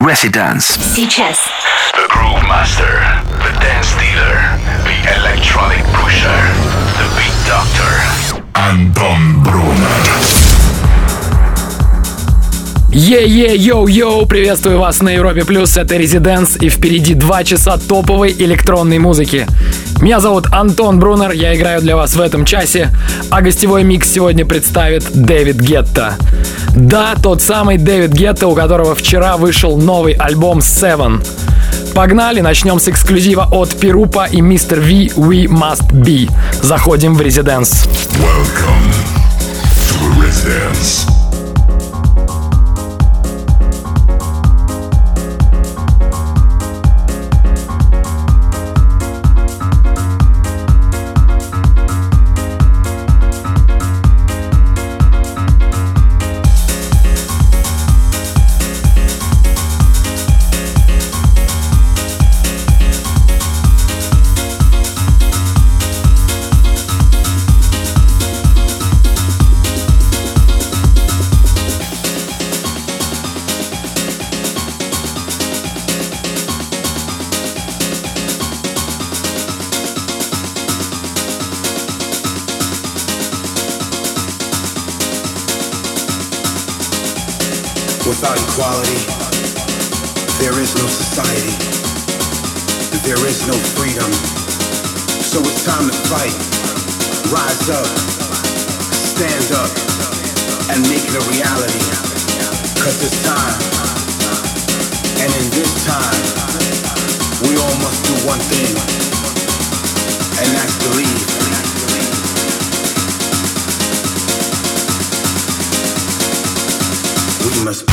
Residence. Сейчас. The Groove Master, the Dance Dealer, the Electronic Pusher, the Beat Doctor, Anton Brunner. Йо-йо-йо-йо, приветствую вас на Европе Плюс, это Residence, и впереди 2 часа топовой электронной музыки. Меня зовут Антон Брунер, я играю для вас в этом часе, а гостевой микс сегодня представит Дэвид Гетта. Да, тот самый Дэвид Гетта, у которого вчера вышел новый альбом Seven. Погнали, начнем с эксклюзива от Perupo и Mr V, We Must Be. Заходим в Residence. Welcome to Residence. Without equality, there is no society, there is no freedom, so it's time to fight, rise up, stand up, and make it a reality, cause it's time, and in this time, we all must do one thing, and that's believe. We must be.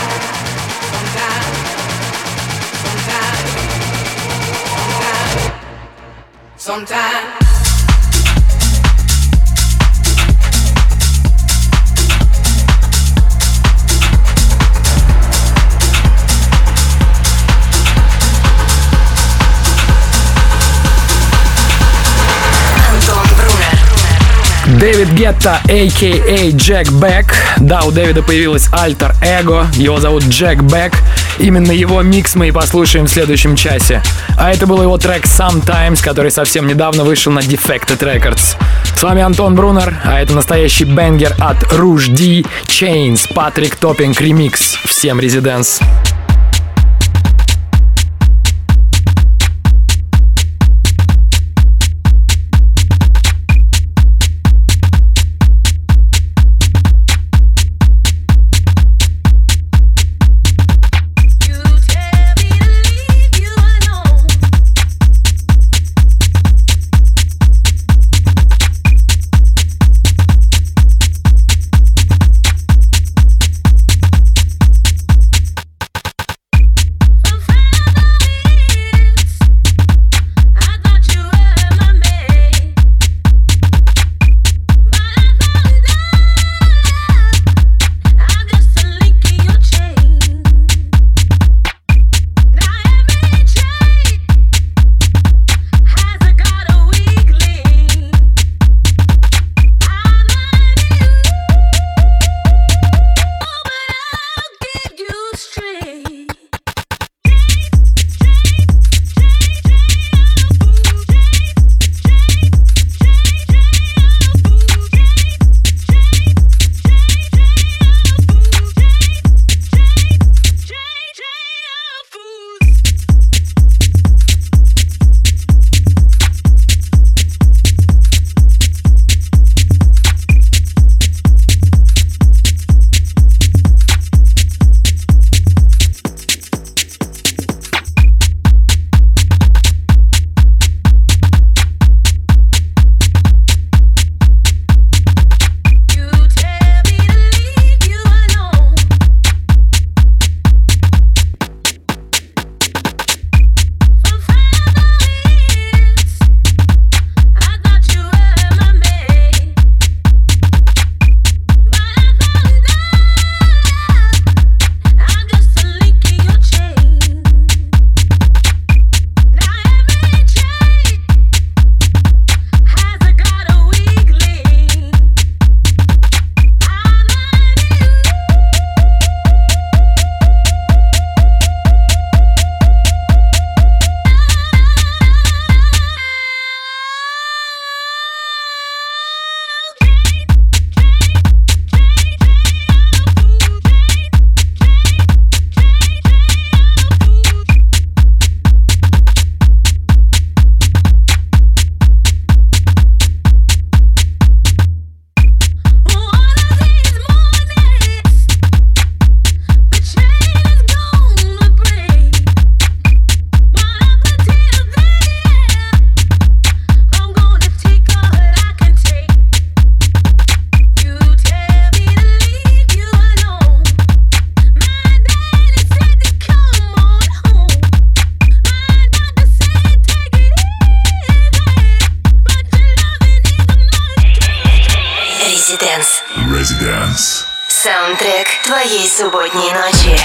Дэвид Гетта, a.k.a. Джек Бэк. Да, у Дэвида появилось альтер-эго, его зовут Джек Бэк. Именно его микс мы и послушаем в следующем часе. А это был его трек Sometimes, который совсем недавно вышел на Defected Records. С вами Антон Брунер, а это настоящий бенгер от Rouge D, Chains, Patrick Topping Remix. Всем Residence. Residence. Саундтрек твоей субботней ночи.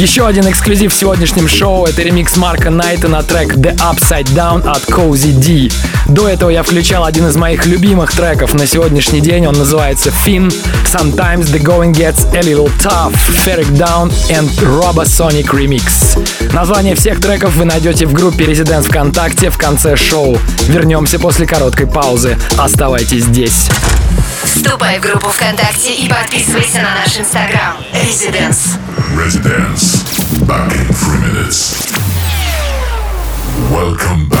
Еще один эксклюзив в сегодняшнем шоу — это ремикс Марка Кнайтона на трек The Upside Down от Cozy D. До этого я включал один из моих любимых треков на сегодняшний день, он называется Finn, Sometimes the Going Gets a Little Tough, Ferric Down and Robo Sonic Remix. Название всех треков вы найдете в группе Residence ВКонтакте в конце шоу. Вернемся после короткой паузы. Оставайтесь здесь. Вступай в группу ВКонтакте и подписывайся на наш Инстаграм. Residence. Residence. Back in 3 minutes. Welcome back.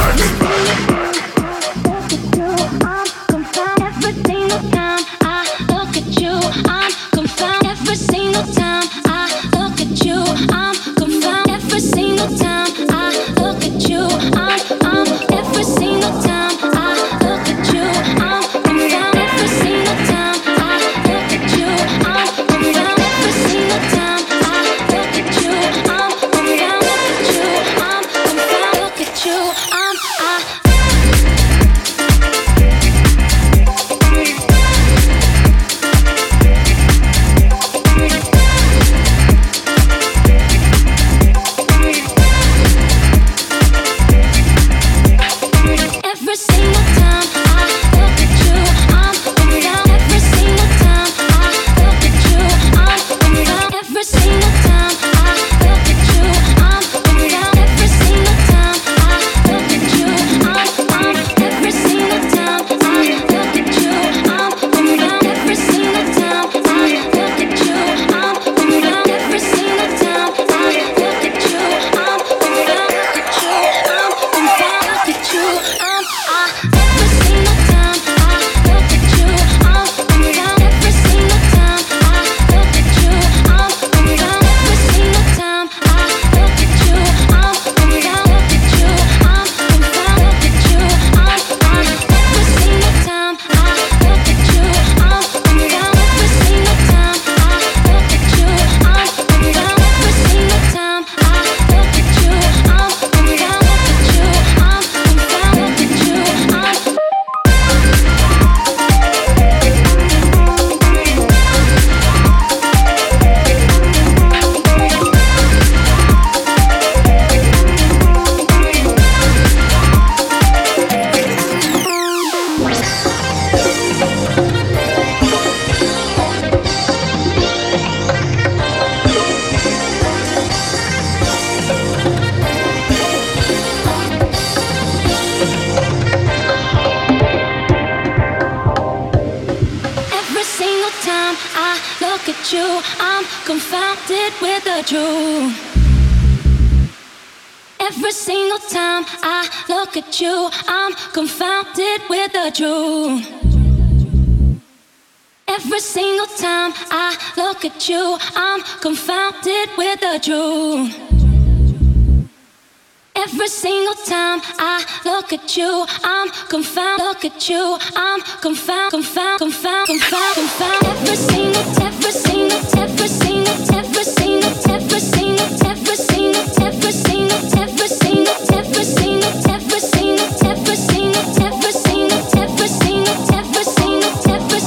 Every single time I look at you, I'm confounded. Look at you, I'm confounded. Every single, every single, every single, every single, every single, every single, every single, every single, every single, every single, every single, every single, every single, every single, every single, every single, every single.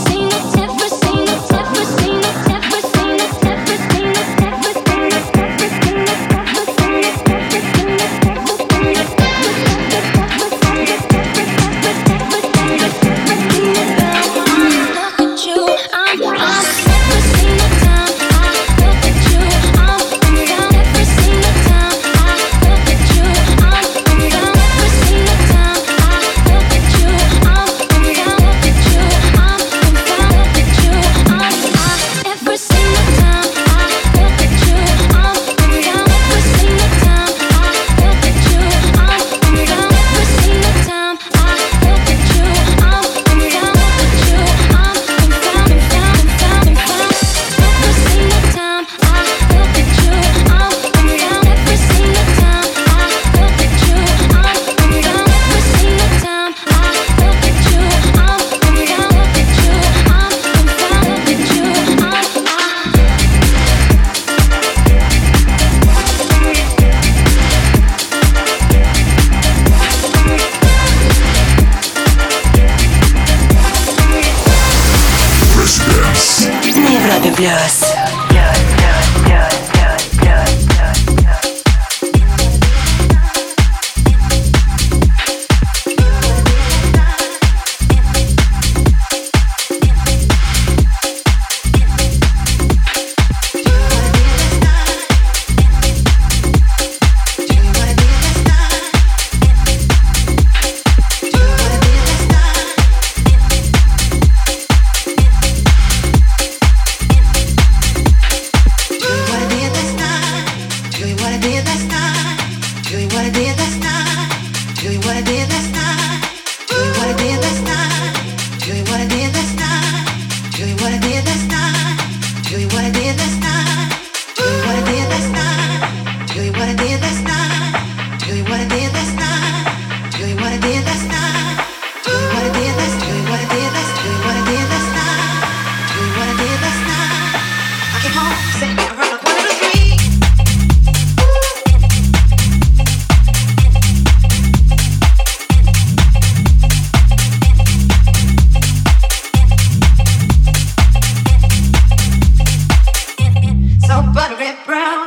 Brown.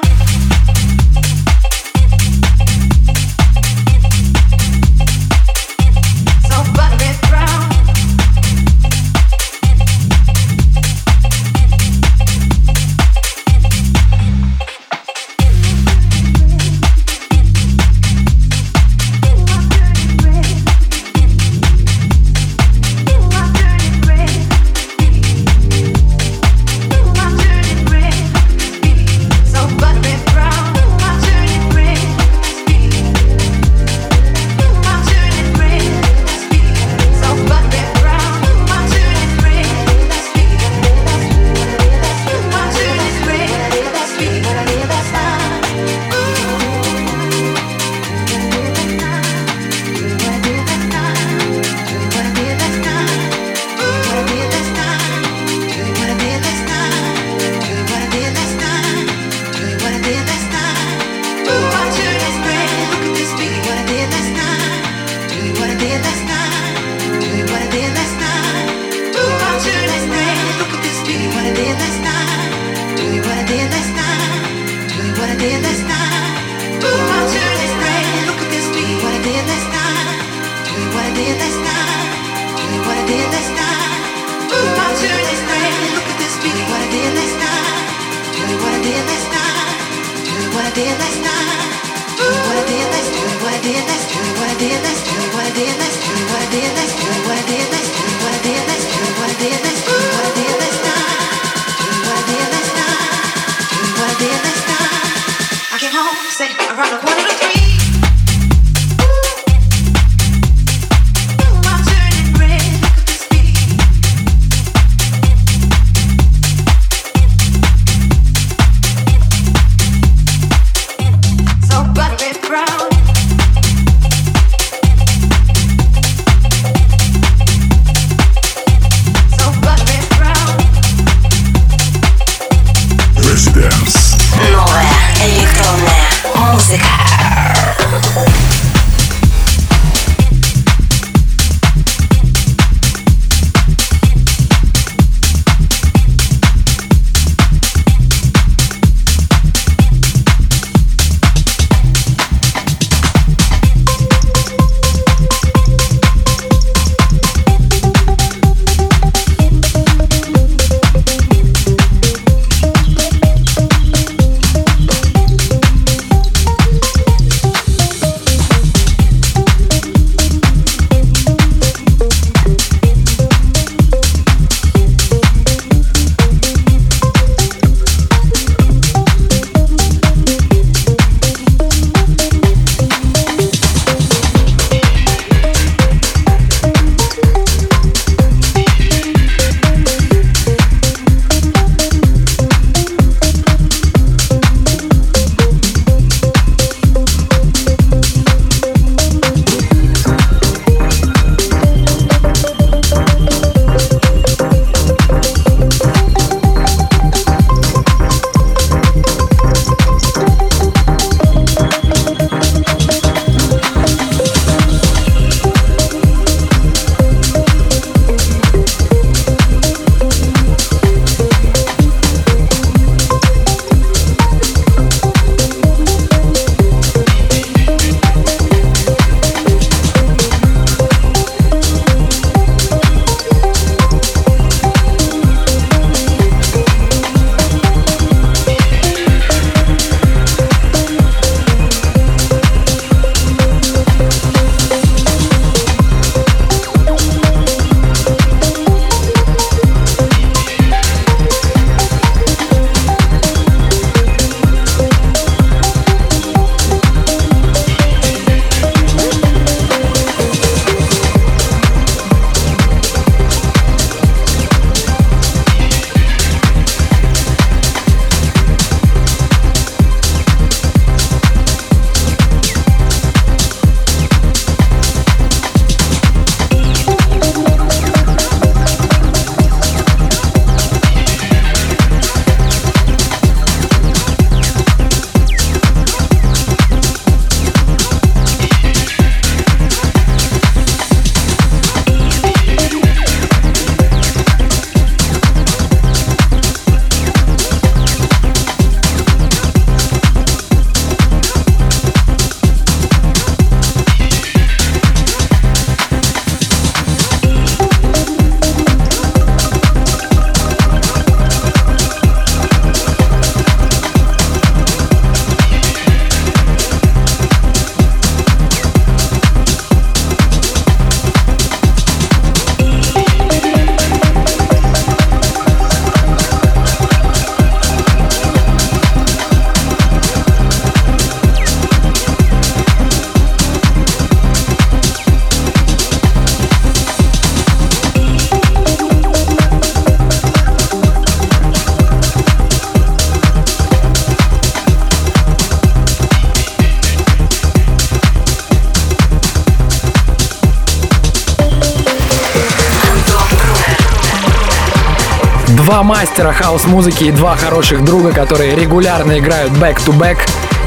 Два мастера хаус-музыки и два хороших друга, которые регулярно играют бэк-ту-бэк,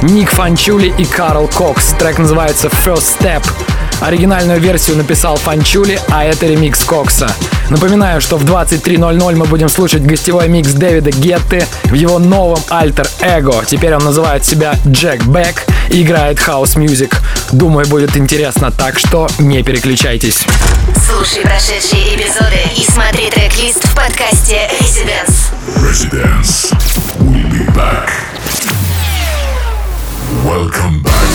Ник Фанчули и Карл Кокс. Трек называется First Step. Оригинальную версию написал Фанчули, а это ремикс Кокса. Напоминаю, что в 23:00 мы будем слушать гостевой микс Дэвида Гетты в его новом альтер-эго. Теперь он называет себя Джек Бэк и играет хаус-мьюзик. Думаю, будет интересно, так что не переключайтесь. Слушай прошедшие эпизоды и смотри трек-лист в подкасте Residence. Residence. We'll be back. Welcome back.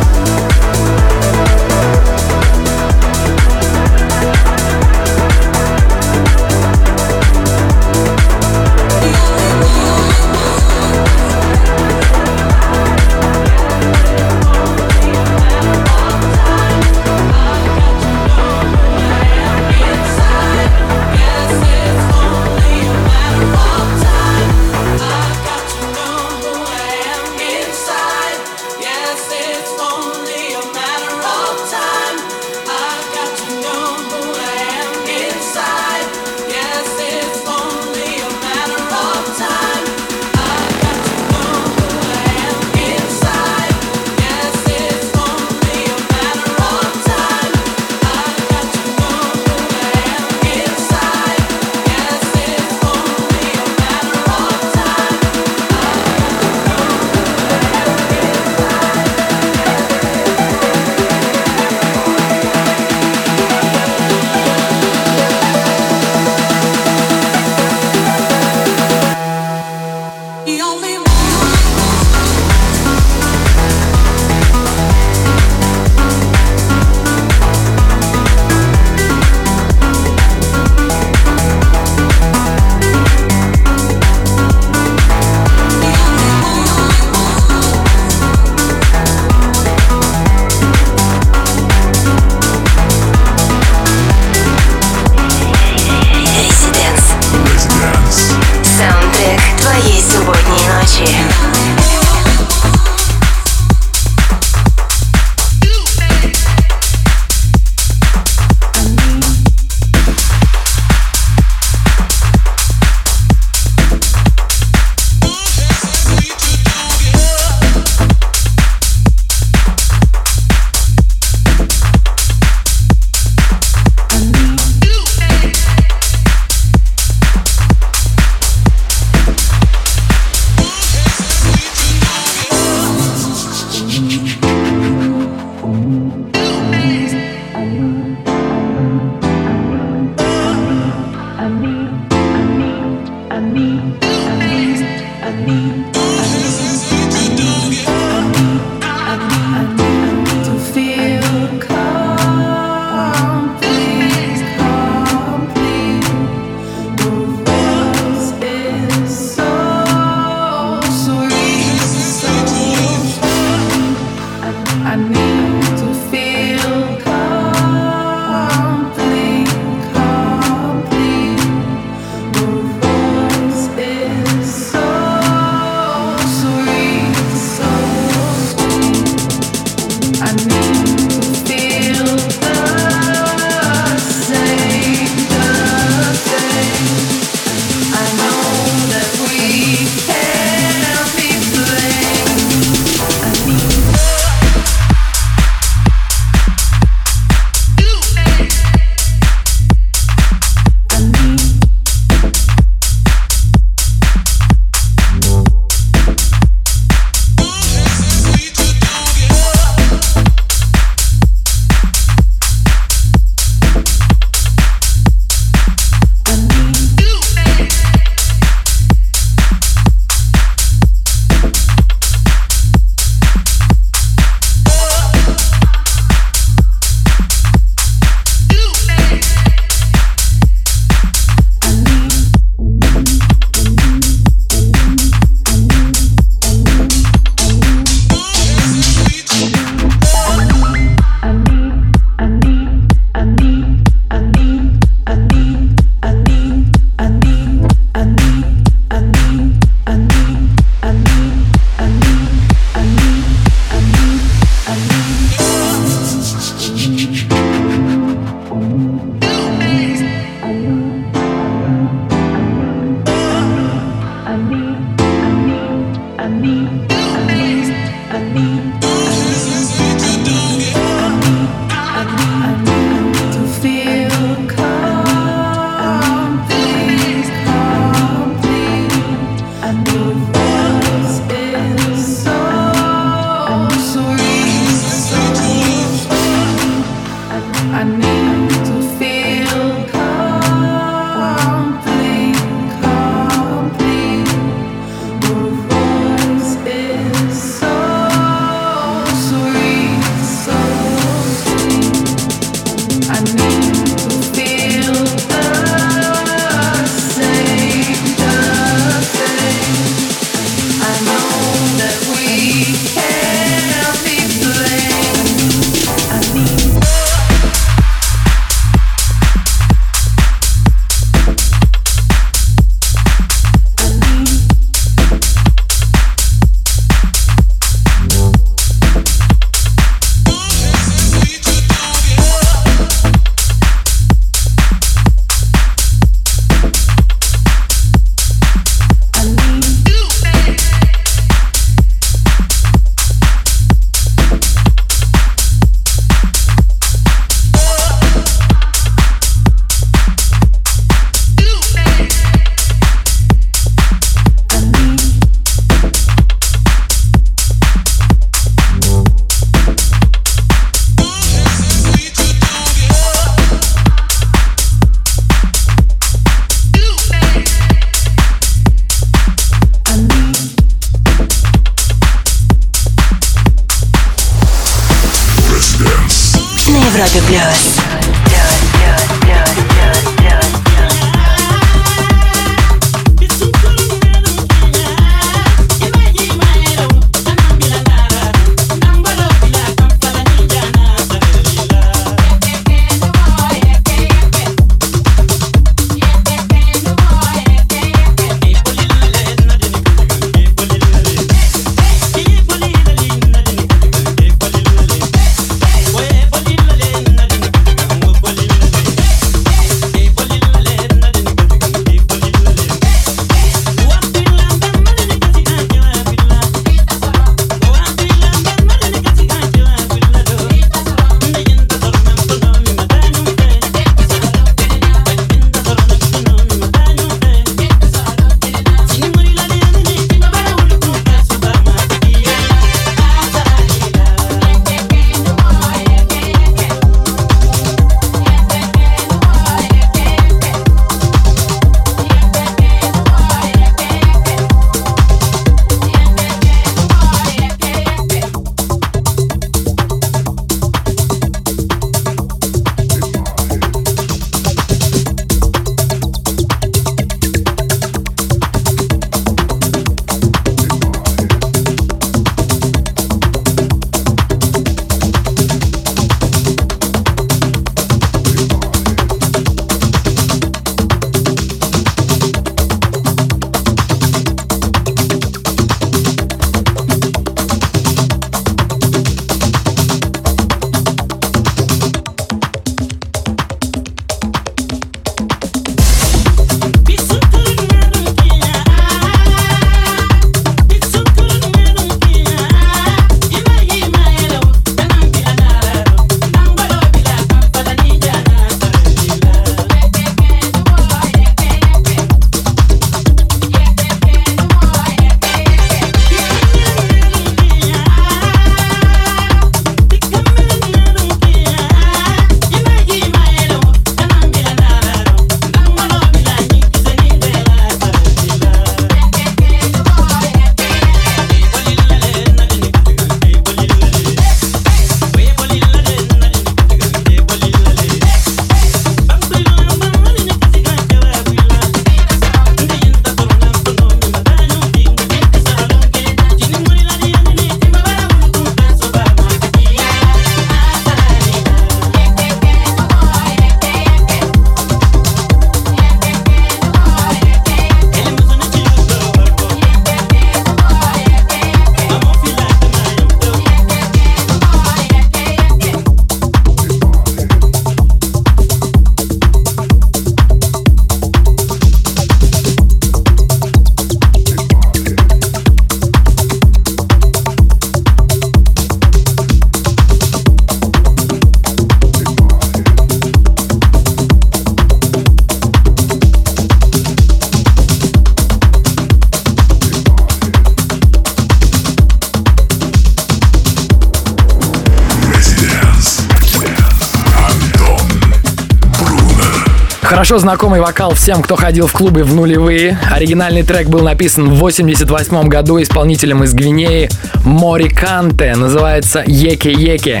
Хорошо знакомый вокал всем, кто ходил в клубы в нулевые. Оригинальный трек был написан в 88 году исполнителем из Гвинеи Мори Канте, называется «Еке-Еке».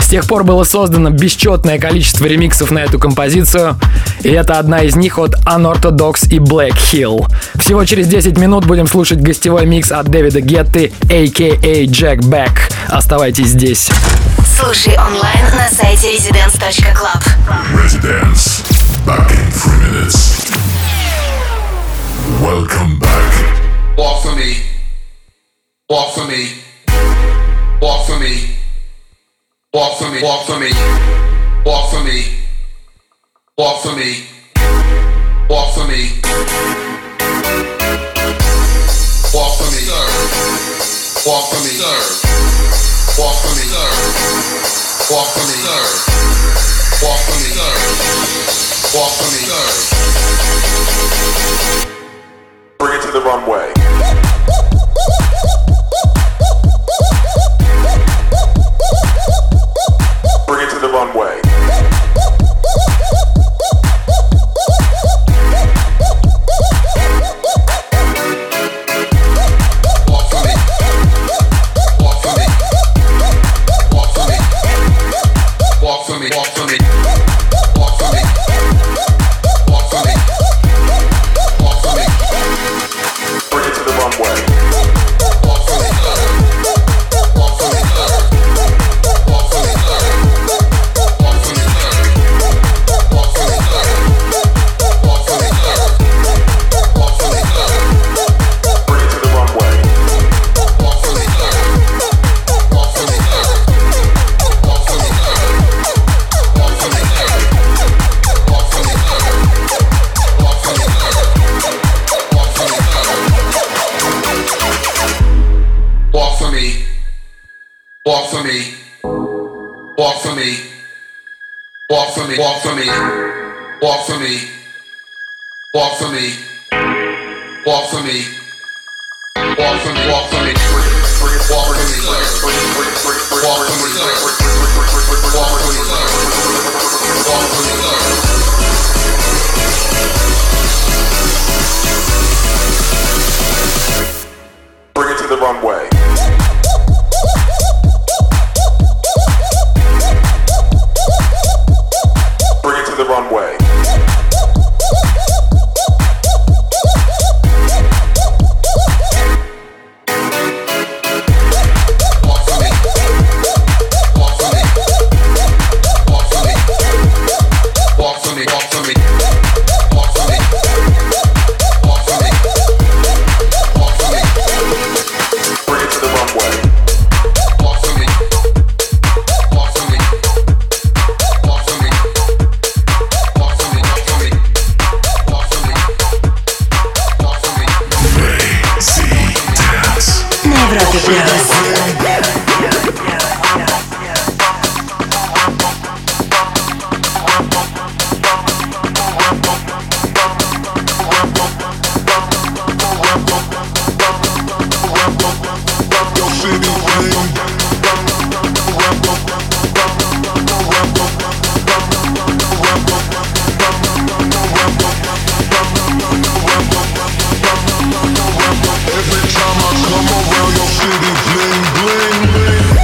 С тех пор было создано бесчетное количество ремиксов на эту композицию, и это одна из них от Anorto Doks и Black Hill. Всего через 10 минут будем слушать гостевой микс от Дэвида Гетты, a.k.a. Jack Back. Оставайтесь здесь. Слушай онлайн на сайте residence.club. Residence. Back in 3 minutes. Welcome back. Walk for me. Walk for me. Walk for me. Walk for me, walk for me, walk for me, walk for me, walk for me, walk for me, walk for me, walk for me, walk for me, walk for me, walk for me, walk for me, bring it to the runway. Runway. Walk for me, walk for me, walk for me, walk for me, walk for me, walk for me, walk for me, walk for me, bring it to the runway. Every time I come around your city, bling, bling, bling.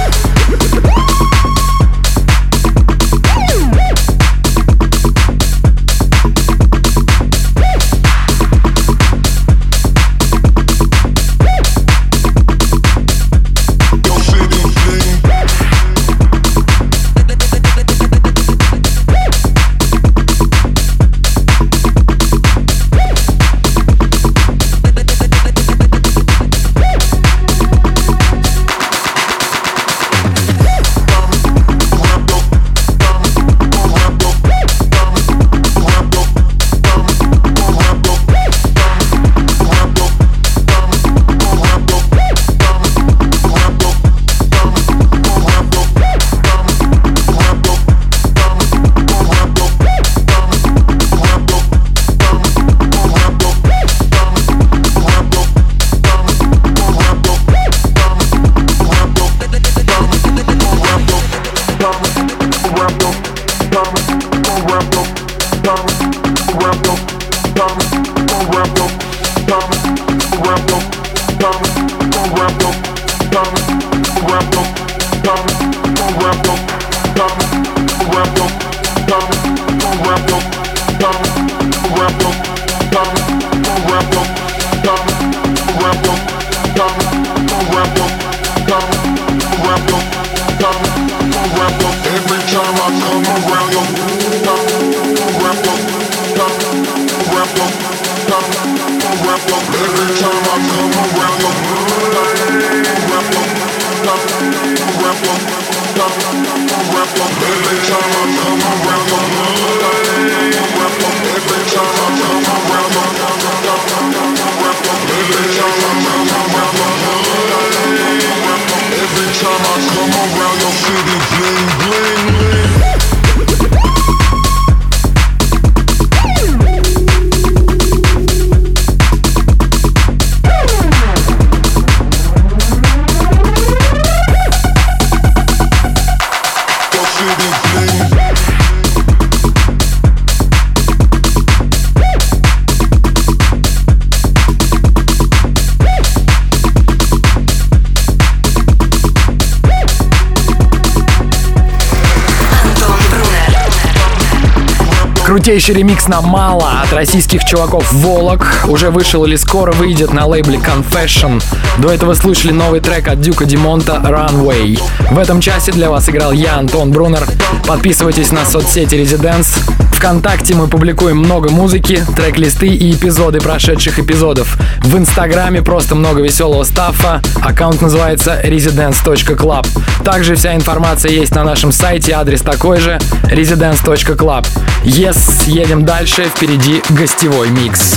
Крутейший ремикс на «Мало» от российских чуваков «Volok» уже вышел или скоро выйдет на лейбле Confession. До этого слышали новый трек от Дюка Думонта «Runway». В этом часе для вас играл я, Антон Брунер. Подписывайтесь на соцсети Residence. ВКонтакте мы публикуем много музыки, трек-листы и эпизоды прошедших эпизодов. В Инстаграме просто много веселого стаффа. Аккаунт называется residence.club. Также вся информация есть на нашем сайте, адрес такой же residence.club. Yes, едем дальше, впереди гостевой микс.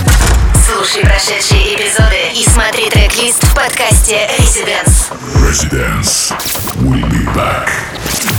Слушай прошедшие эпизоды и смотри трек-лист в подкасте Residence. Residence will be back.